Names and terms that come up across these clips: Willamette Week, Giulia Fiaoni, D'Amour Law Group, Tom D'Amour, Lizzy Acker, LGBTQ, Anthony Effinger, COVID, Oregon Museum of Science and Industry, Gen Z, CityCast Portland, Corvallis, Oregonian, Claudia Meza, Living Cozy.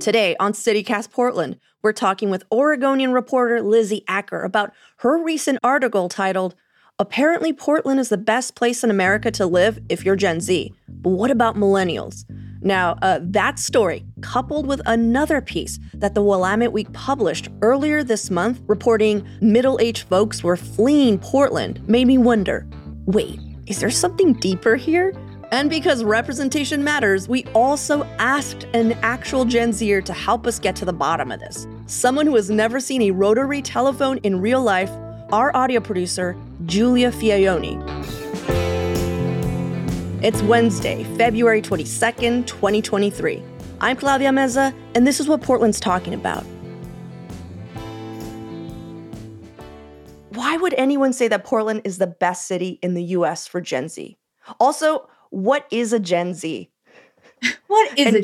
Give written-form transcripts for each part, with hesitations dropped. Today on CityCast Portland, we're talking with Oregonian reporter Lizzy Acker about her recent article titled, "Apparently Portland is the best place in America to live if you're Gen Z, but what about millennials?" Now, that story, coupled with another piece that the Willamette Week published earlier this month reporting middle-aged folks were fleeing Portland, made me wonder, wait, is there something deeper here? And because representation matters, we also asked an actual Gen Zer to help us get to the bottom of this. Someone who has never seen a rotary telephone in real life, our audio producer, Giulia Fiaoni. It's Wednesday, February 22nd, 2023. I'm Claudia Meza, and this is what Portland's talking about. Why would anyone say that Portland is the best city in the U.S. for Gen Z? Also, what is a Gen Z?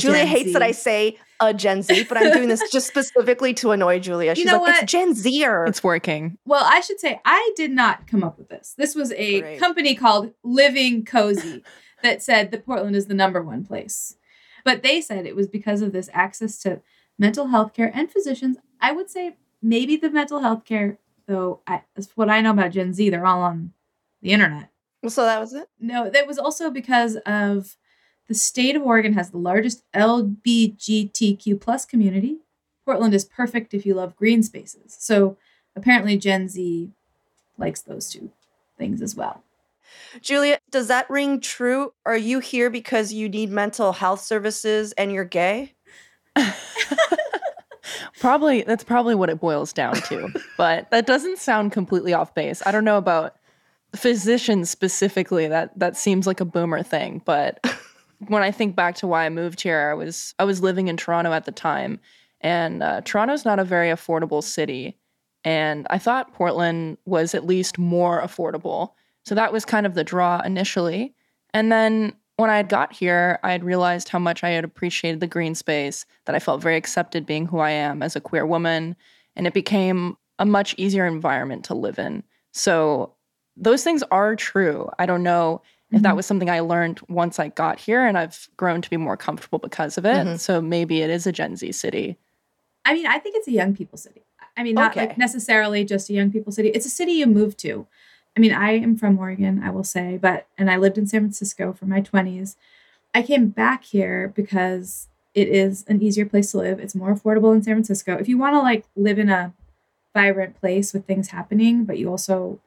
Giulia hates that I say a Gen Z, but I'm doing this just specifically to annoy Giulia. She's like, it's Gen Zer. It's working. Well, I should say I did not come up with this. This was a company called Living Cozy that said that Portland is the number one place. But they said it was because of this access to mental health care and physicians. I would say maybe the mental health care, though, that's what I know about Gen Z. They're all on the internet. Well, so that was it? No, that was also because of the state of Oregon has the largest LGBTQ plus community. Portland is perfect if you love green spaces. So apparently Gen Z likes those two things as well. Giulia, does that ring true? Are you here because you need mental health services and you're gay? That's probably what it boils down to. But that doesn't sound completely off base. I don't know about physicians specifically. That seems like a boomer thing, but when I think back to why I moved here, I was living in Toronto at the time, and Toronto's not a very affordable city, and I thought Portland was at least more affordable. So that was kind of the draw initially. And then when I had got here, I had realized how much I had appreciated the green space, that I felt very accepted being who I am as a queer woman, and it became a much easier environment to live in. So those things are true. I don't know if that was something I learned once I got here, and I've grown to be more comfortable because of it. Mm-hmm. So maybe it is a Gen Z city. I mean, I think it's a young people city. I mean, not like necessarily just a young people city. It's a city you move to. I mean, I am from Oregon, I will say, and I lived in San Francisco for my 20s. I came back here because it is an easier place to live. It's more affordable in San Francisco. If you want to live in a vibrant place with things happening, but you also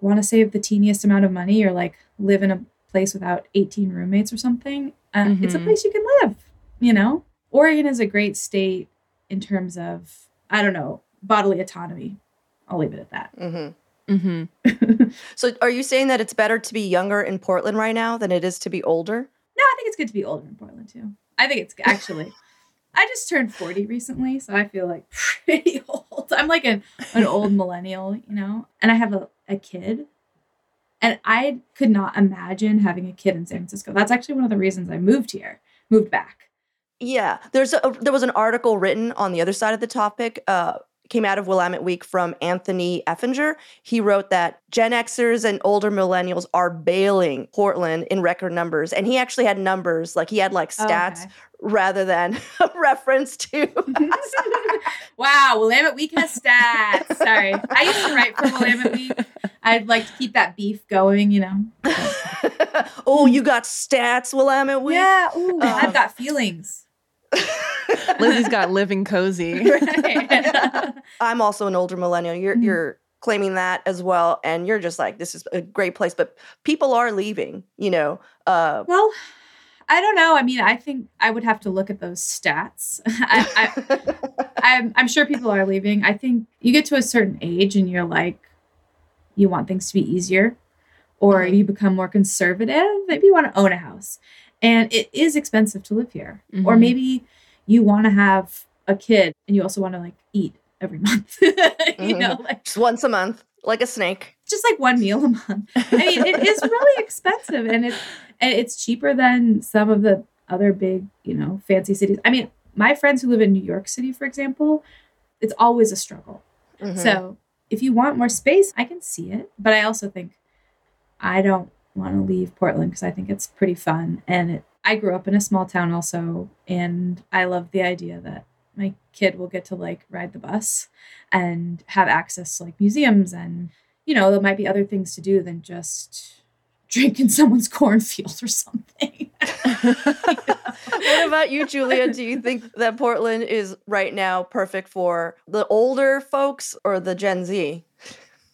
want to save the teeniest amount of money or live in a place without 18 roommates or something, it's a place you can live, you know? Oregon is a great state in terms of, I don't know, bodily autonomy. I'll leave it at that. Mm-hmm. Mm-hmm. So are you saying that it's better to be younger in Portland right now than it is to be older? No, I think it's good to be older in Portland too. I think it's actually, I just turned 40 recently, so I feel pretty old. I'm an old millennial, you know? And I have a kid. And I could not imagine having a kid in San Francisco. That's actually one of the reasons I moved back. Yeah. There was an article written on the other side of the topic, came out of Willamette Week from Anthony Effinger. He wrote that Gen Xers and older millennials are bailing Portland in record numbers. And he actually had numbers, stats rather than a reference to us. Wow, Willamette Week has stats. Sorry. I used to write for Willamette Week. I'd like to keep that beef going, you know. Oh, you got stats, Willamette Week? Yeah, I've got feelings. Lizzy's got Living Cozy. Right. I'm also an older millennial. You're claiming that as well, and you're just this is a great place, but people are leaving, you know. Well, I don't know. I mean, I think I would have to look at those stats. I'm sure people are leaving. I think you get to a certain age and you're you want things to be easier, or you become more conservative. Maybe you want to own a house. And it is expensive to live here. Mm-hmm. Or maybe you want to have a kid and you also want to eat every month. You know, just once a month, like a snake. Just one meal a month. I mean, it is really expensive, and it's cheaper than some of the other big, fancy cities. I mean, my friends who live in New York City, for example, it's always a struggle. Mm-hmm. So if you want more space, I can see it. But I also think I don't want to leave Portland because I think it's pretty fun, and it I grew up in a small town also, and I love the idea that my kid will get to like ride the bus and have access to like museums and, you know, there might be other things to do than just drink in someone's cornfield or something. What about you, Giulia? Do you think that Portland is right now perfect for the older folks or the Gen Z?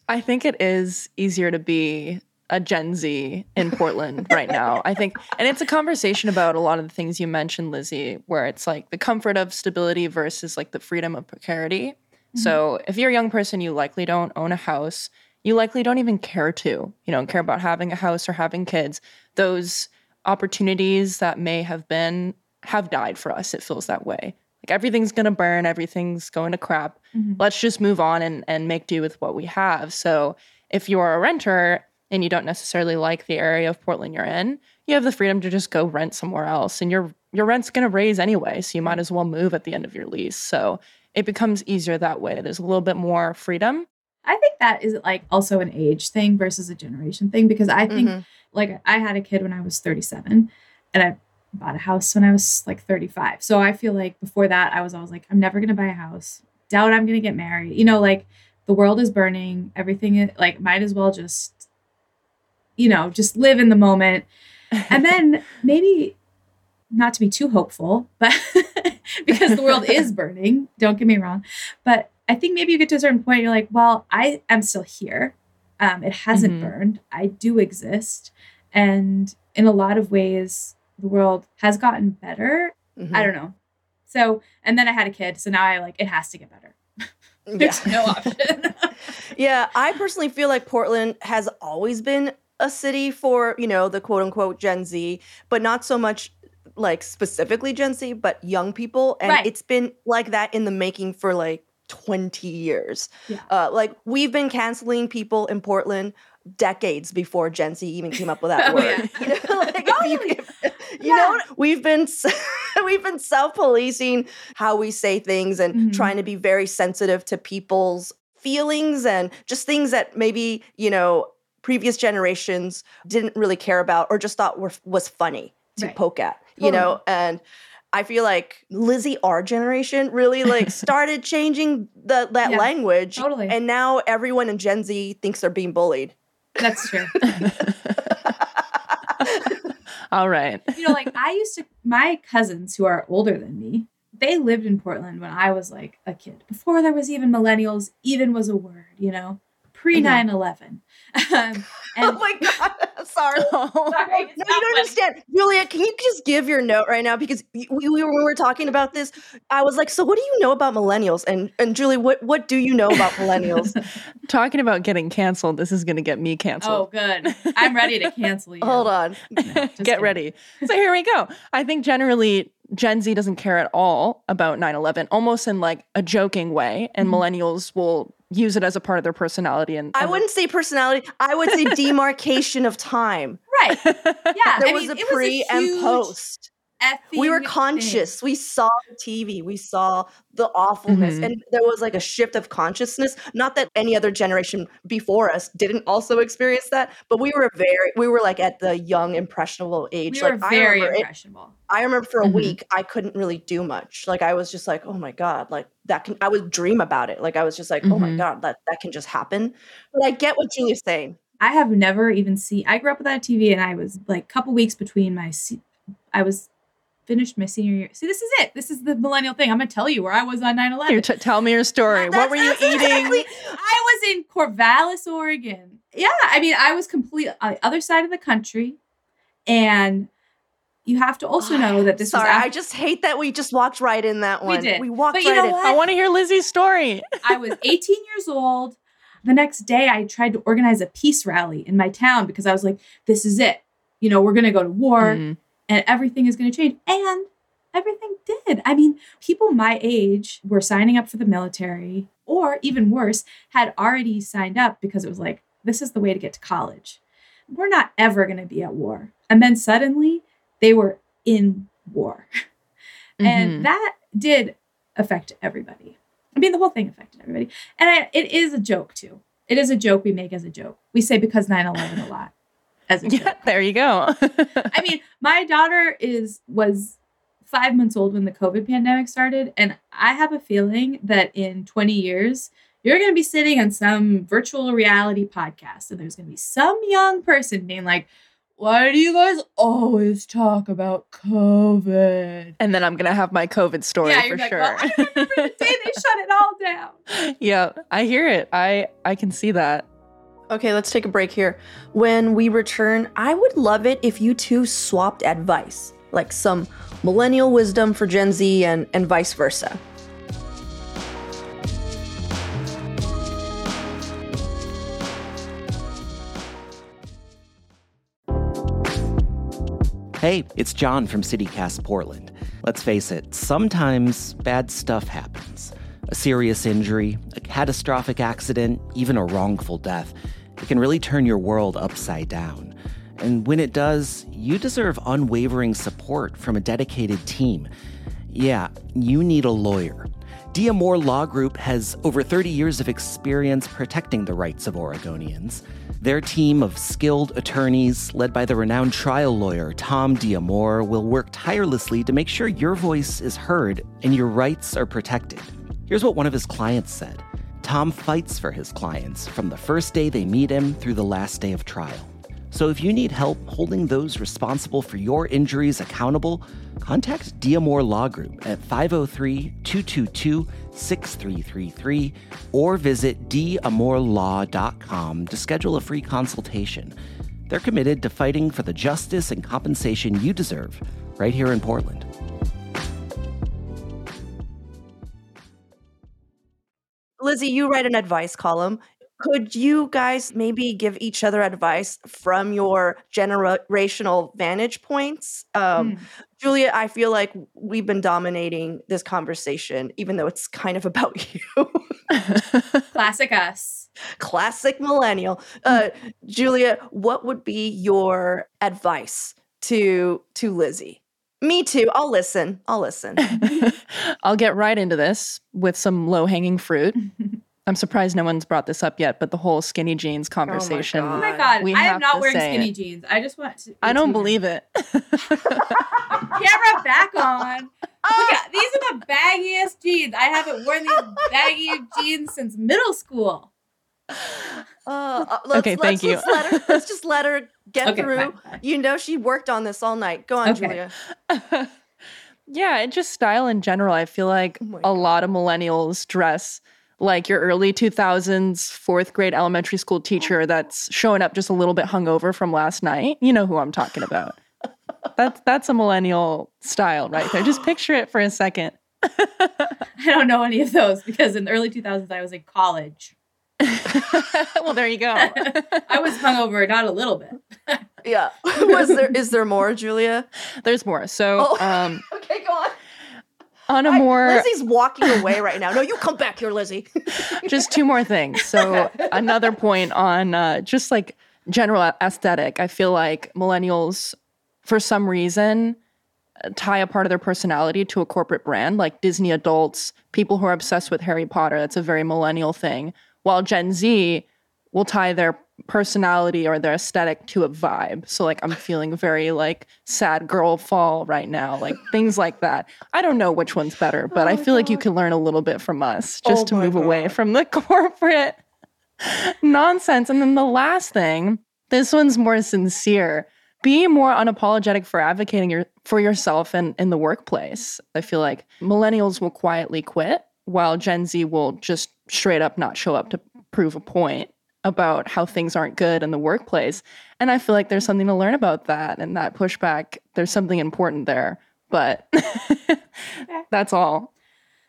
I think it is easier to be a Gen Z in Portland right now. I think, and it's a conversation about a lot of the things you mentioned, Lizzy, where it's like the comfort of stability versus like the freedom of precarity. Mm-hmm. So if you're a young person, you likely don't own a house. You likely don't even care to, you don't care about having a house or having kids. Those opportunities that may have been have died for us. It feels that way. Like everything's going to burn. Everything's going to crap. Mm-hmm. Let's just move on and make do with what we have. So if you're a renter and you don't necessarily like the area of Portland you're in, you have the freedom to just go rent somewhere else. And your rent's going to raise anyway, so you might as well move at the end of your lease. So it becomes easier that way. There's a little bit more freedom. I think that is like also an age thing versus a generation thing, because I think like I had a kid when I was 37 and I bought a house when I was like 35. So I feel like before that, I was always like, I'm never going to buy a house. Doubt I'm going to get married. You know, like the world is burning. Everything is like, might as well just, you know, just live in the moment. And then maybe not to be too hopeful, but because the world is burning, don't get me wrong. But I think maybe you get to a certain point, you're like, well, I am still here. It hasn't burned. I do exist. And in a lot of ways, the world has gotten better. I don't know. So, and then I had a kid. So now I like, it has to get better. There's no option. Yeah. I personally feel like Portland has always been a city for, you know, the quote unquote Gen Z, but not so much like specifically Gen Z, but young people. And it's been like that in the making for like 20 years. Yeah. Like we've been canceling people in Portland decades before Gen Z even came up with that word. Yeah. You know, like you know, we've been self-policing how we say things and trying to be very sensitive to people's feelings and just things that maybe, you know, previous generations didn't really care about or just thought was funny to poke at, you know? And I feel like Lizzy, our generation, really like started changing that language. Totally. And now everyone in Gen Z thinks they're being bullied. That's true. All right. You know, like my cousins who are older than me, they lived in Portland when I was like a kid. Before there was even millennials, even was a word, you know? Pre-9/11. Oh my God. Sorry. No, you don't understand. Giulia, can you just give your note right now? Because we were talking about this. I was like, so what do you know about millennials? And Giulia, what do you know about millennials? Talking about getting canceled, this is going to get me canceled. Oh, good. I'm ready to cancel you. Hold on. No, get ready. So here we go. I think generally Gen Z doesn't care at all about 9/11, almost in like a joking way. And millennials will use it as a part of their personality. And I wouldn't say personality. I would say demarcation of time. Right. Yeah. There was a pre and post. We were conscious. Thing. We saw the TV. We saw the awfulness. And there was like a shift of consciousness. Not that any other generation before us didn't also experience that, but we were like at the young, impressionable age. We were very impressionable. I remember for a week, I couldn't really do much. Like I was just like, oh my God, like I would dream about it. Like I was just like, oh my God, that can just happen. But I get what Giulia's saying. I have never even seen, I grew up without TV and I was like a couple weeks between finished my senior year. See, this is it. This is the millennial thing. I'm going to tell you where I was on 9/11. Here, tell me your story. What were you eating? I was in Corvallis, Oregon. Yeah. I mean, I was completely on the other side of the country. And you have to also know that this was after. I just hate that we just walked right in that one. We did. We walked right in. What? I want to hear Lizzy's story. I was 18 years old. The next day, I tried to organize a peace rally in my town because I was like, this is it. You know, we're going to go to war. And everything is going to change. And everything did. I mean, people my age were signing up for the military, or even worse, had already signed up because it was like, this is the way to get to college. We're not ever going to be at war. And then suddenly they were in war. And that did affect everybody. I mean, the whole thing affected everybody. And it is a joke, too. It is a joke we make as a joke. We say because 9/11 a lot. as a joke. There you go. I mean, my daughter was 5 months old when the COVID pandemic started, and I have a feeling that in 20 years, you're going to be sitting on some virtual reality podcast, and there's going to be some young person being like, why do you guys always talk about COVID? And then I'm going to have my COVID story for sure. Well, I remember the day they shut it all down. Yeah, I hear it. I can see that. Okay, let's take a break here. When we return, I would love it if you two swapped advice, like some millennial wisdom for Gen Z and vice versa. Hey, it's John from CityCast Portland. Let's face it, sometimes bad stuff happens. A serious injury, a catastrophic accident, even a wrongful death. It can really turn your world upside down. And when it does, you deserve unwavering support from a dedicated team. Yeah, you need a lawyer. D'Amour Law Group has over 30 years of experience protecting the rights of Oregonians. Their team of skilled attorneys, led by the renowned trial lawyer Tom D'Amour, will work tirelessly to make sure your voice is heard and your rights are protected. Here's what one of his clients said. Tom fights for his clients from the first day they meet him through the last day of trial. So if you need help holding those responsible for your injuries accountable, contact D'Amour Law Group at 503-222-6333 or visit damourlaw.com to schedule a free consultation. They're committed to fighting for the justice and compensation you deserve right here in Portland. Lizzy, you write an advice column. Could you guys maybe give each other advice from your generational vantage points? Giulia, I feel like we've been dominating this conversation, even though it's kind of about you. Classic us. Classic millennial. Giulia, what would be your advice to Lizzy? Me too. I'll listen. I'll get right into this with some low-hanging fruit. I'm surprised no one's brought this up yet, but the whole skinny jeans conversation. Oh my God. I am not wearing skinny jeans. I just want to. I don't believe it. Camera back on. Look at, these are the baggiest jeans. I haven't worn these baggy jeans since middle school. Thank you. Let's just let her get through. Fine. You know, she worked on this all night. Go on, Giulia. Yeah, and just style in general. I feel like a lot of millennials dress like your early 2000s fourth grade elementary school teacher that's showing up just a little bit hungover from last night. You know who I'm talking about. That's a millennial style right there. Just picture it for a second. I don't know any of those because in the early 2000s, I was in college. Well, there you go. I was hungover, not a little bit. Yeah. Is there more, Giulia? There's more. So, okay, go on. Lizzy's walking away right now. No, you come back here, Lizzy. Just two more things. So another point on just like general aesthetic. I feel like millennials, for some reason, tie a part of their personality to a corporate brand, like Disney adults, people who are obsessed with Harry Potter. That's a very millennial thing. While Gen Z will tie their personality or their aesthetic to a vibe. So like I'm feeling very like sad girl fall right now, like things like that. I don't know which one's better, but I feel like you can learn a little bit from us just to move away from the corporate nonsense. And then the last thing, this one's more sincere. Be more unapologetic for advocating for yourself and in the workplace. I feel like millennials will quietly quit while Gen Z will just straight up not show up to prove a point about how things aren't good in the workplace. And I feel like there's something to learn about that and that pushback. There's something important there, but that's all.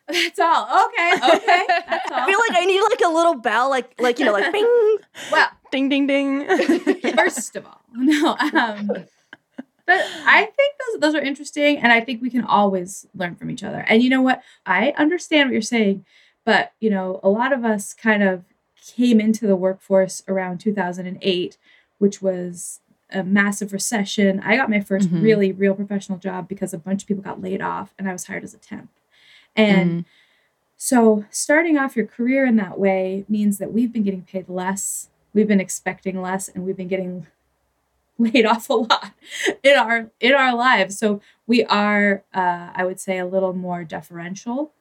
That's all. Okay. That's all. I feel like I need like a little bell, like you know, like bing. Well, ding, ding, ding. First of all, no. But I think those are interesting, and I think we can always learn from each other. And you know what? I understand what you're saying, but you know, a lot of us kind of came into the workforce around 2008, which was a massive recession. I got my first really real professional job because a bunch of people got laid off and I was hired as a temp. And so starting off your career in that way means that we've been getting paid less, we've been expecting less, and we've been getting laid off a lot in our lives. So we are, I would say, a little more deferential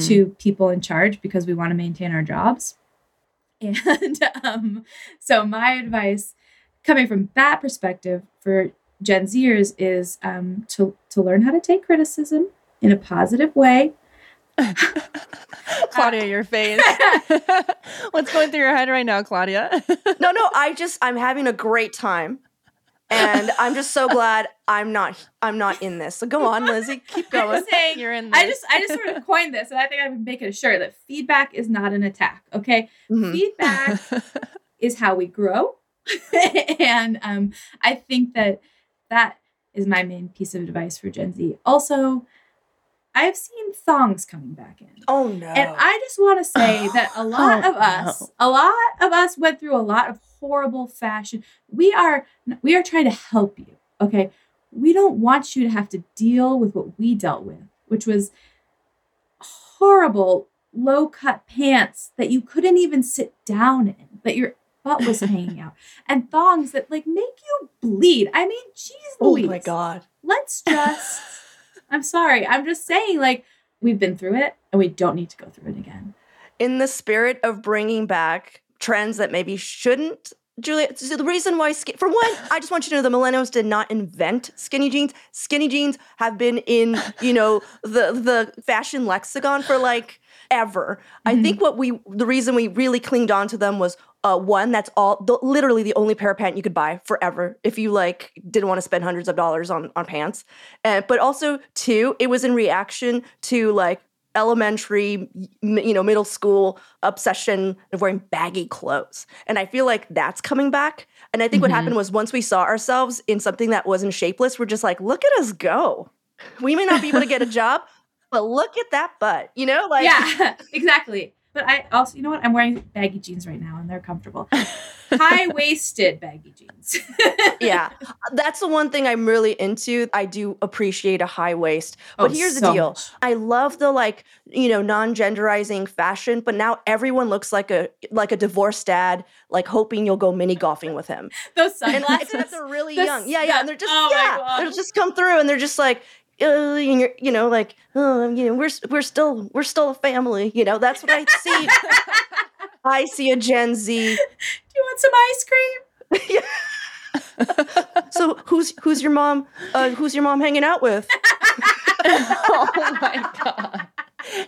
to people in charge because we want to maintain our jobs. And so my advice coming from that perspective for Gen Zers is to learn how to take criticism in a positive way. Claudia, your face. What's going through your head right now, Claudia? No, I'm having a great time. And I'm just so glad I'm not in this. So go on, Lizzy, keep going. Saying, you're in this. I just sort of coined this, and I think I'm making sure that feedback is not an attack. Okay, feedback is how we grow, and I think that is my main piece of advice for Gen Z. Also, I've seen thongs coming back in. Oh no! And I just want to say that a lot of us went through a lot of horrible fashion. We are trying to help you. Okay. We don't want you to have to deal with what we dealt with, which was horrible low-cut pants that you couldn't even sit down in, that your butt was hanging out, and thongs that like make you bleed. I mean, jeez Louise. Oh my God. Let's just, I'm sorry. I'm just saying, like, we've been through it and we don't need to go through it again. In the spirit of bringing back trends that maybe shouldn't, Giulia, the reason why, for one, I just want you to know the millennials did not invent skinny jeans. Skinny jeans have been in, the fashion lexicon for like ever. Mm-hmm. I think the reason we really clinged on to them was one, that's all, literally the only pair of pants you could buy forever if you like didn't want to spend hundreds of dollars on pants. But also two, it was in reaction to like elementary, middle school obsession of wearing baggy clothes. And I feel like that's coming back. And I think what happened was once we saw ourselves in something that wasn't shapeless, we're just like, look at us go. We may not be able to get a job, but look at that butt, Yeah, exactly. But I also, you know what? I'm wearing baggy jeans right now and they're comfortable. High-waisted baggy jeans. Yeah. That's the one thing I'm really into. I do appreciate a high waist. But here's the deal. Much. I love the non-genderizing fashion, but now everyone looks like a divorced dad, like hoping you'll go mini golfing with him. Those sunglasses. And they're really young. Yeah, yeah. And they're just they'll just come through and they're just like, we're still a family. That's what I see. I see a Gen Z. Do you want some ice cream? Yeah. So who's your mom? Who's your mom hanging out with? Oh my God!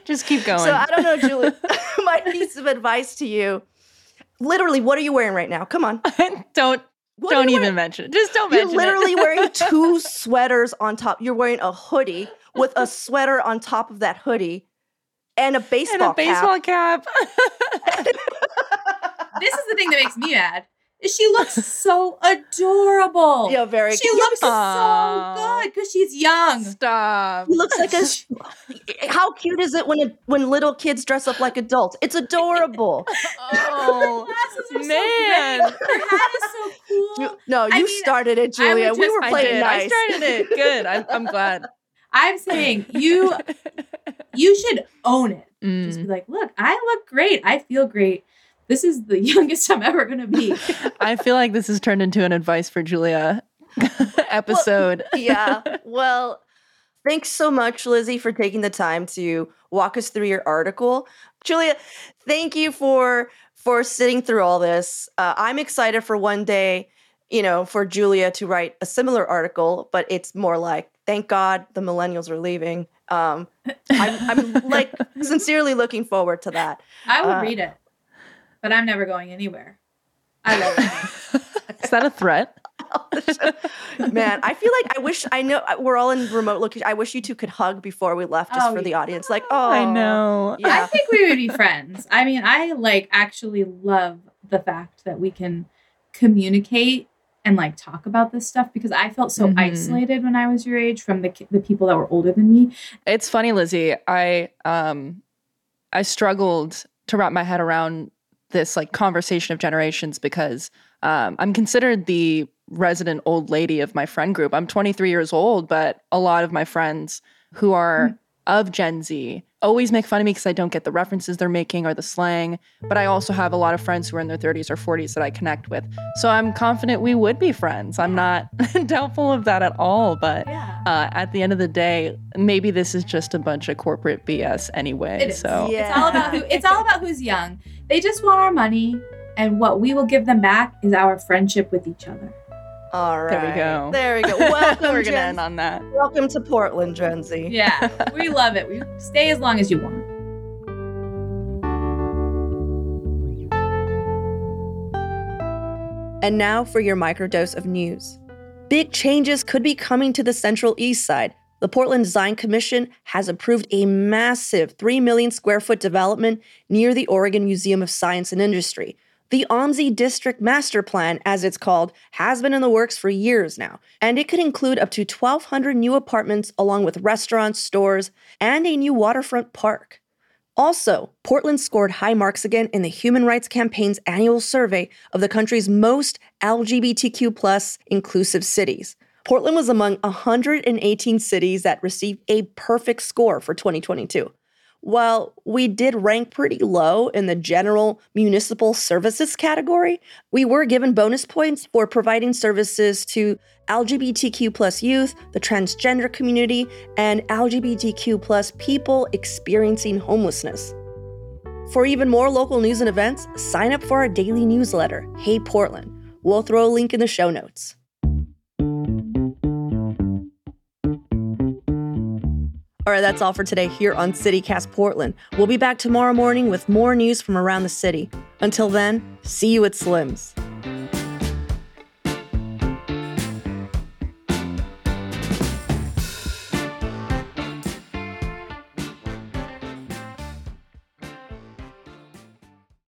Just keep going. So I don't know, Giulia. My piece of advice to you, literally, what are you wearing right now? Come on. Don't even mention it. Just don't mention it. You're literally wearing two sweaters on top. You're wearing a hoodie with a sweater on top of that hoodie and a baseball cap. This is the thing that makes me mad. She looks so adorable. Yeah, very cute. She looks so good because she's young. Stop. She looks like a... How cute is it when little kids dress up like adults? It's adorable. Oh, her glasses are man. So great. Her hat is so cool. No, I mean, started it, Giulia. We were playing nice. I started it. Good. I'm glad. I'm saying you should own it. Just be like, look, I look great. I feel great. This is the youngest I'm ever going to be. I feel like this has turned into an advice for Giulia episode. Well, yeah. Well, thanks so much, Lizzy, for taking the time to walk us through your article. Giulia, thank you for sitting through all this. I'm excited for one day, for Giulia to write a similar article, but it's more like, thank God the millennials are leaving. I'm like sincerely looking forward to that. I will read it. But I'm never going anywhere. I love it. Is that a threat? Man, I feel like we're all in remote location. I wish you two could hug before we left just for the audience. Like, I know. Yeah. I think we would be friends. I mean, I actually love the fact that we can communicate and talk about this stuff because I felt so isolated when I was your age from the people that were older than me. It's funny, Lizzy. I struggled to wrap my head around this conversation of generations because I'm considered the resident old lady of my friend group. I'm 23 years old, but a lot of my friends who are of Gen Z always make fun of me because I don't get the references they're making or the slang. But I also have a lot of friends who are in their 30s or 40s that I connect with. So I'm confident we would be friends. I'm not doubtful of that at all. But at the end of the day, maybe this is just a bunch of corporate BS anyway. It is. So yeah. It's all about who's young. They just want our money. And what we will give them back is our friendship with each other. All right. There we go. Welcome, we're going to end on that. Welcome to Portland, Gen Z. Yeah, we love it. We stay as long as you want. And now for your microdose of news. Big changes could be coming to the Central East Side. The Portland Design Commission has approved a massive 3 million square foot development near the Oregon Museum of Science and Industry. The OMSI District Master Plan, as it's called, has been in the works for years now, and it could include up to 1,200 new apartments along with restaurants, stores, and a new waterfront park. Also, Portland scored high marks again in the Human Rights Campaign's annual survey of the country's most LGBTQ+ inclusive cities. Portland was among 118 cities that received a perfect score for 2022. While we did rank pretty low in the general municipal services category, we were given bonus points for providing services to LGBTQ+ youth, the transgender community, and LGBTQ+ people experiencing homelessness. For even more local news and events, sign up for our daily newsletter, Hey Portland. We'll throw a link in the show notes. All right, that's all for today here on CityCast Portland. We'll be back tomorrow morning with more news from around the city. Until then, see you at Slim's.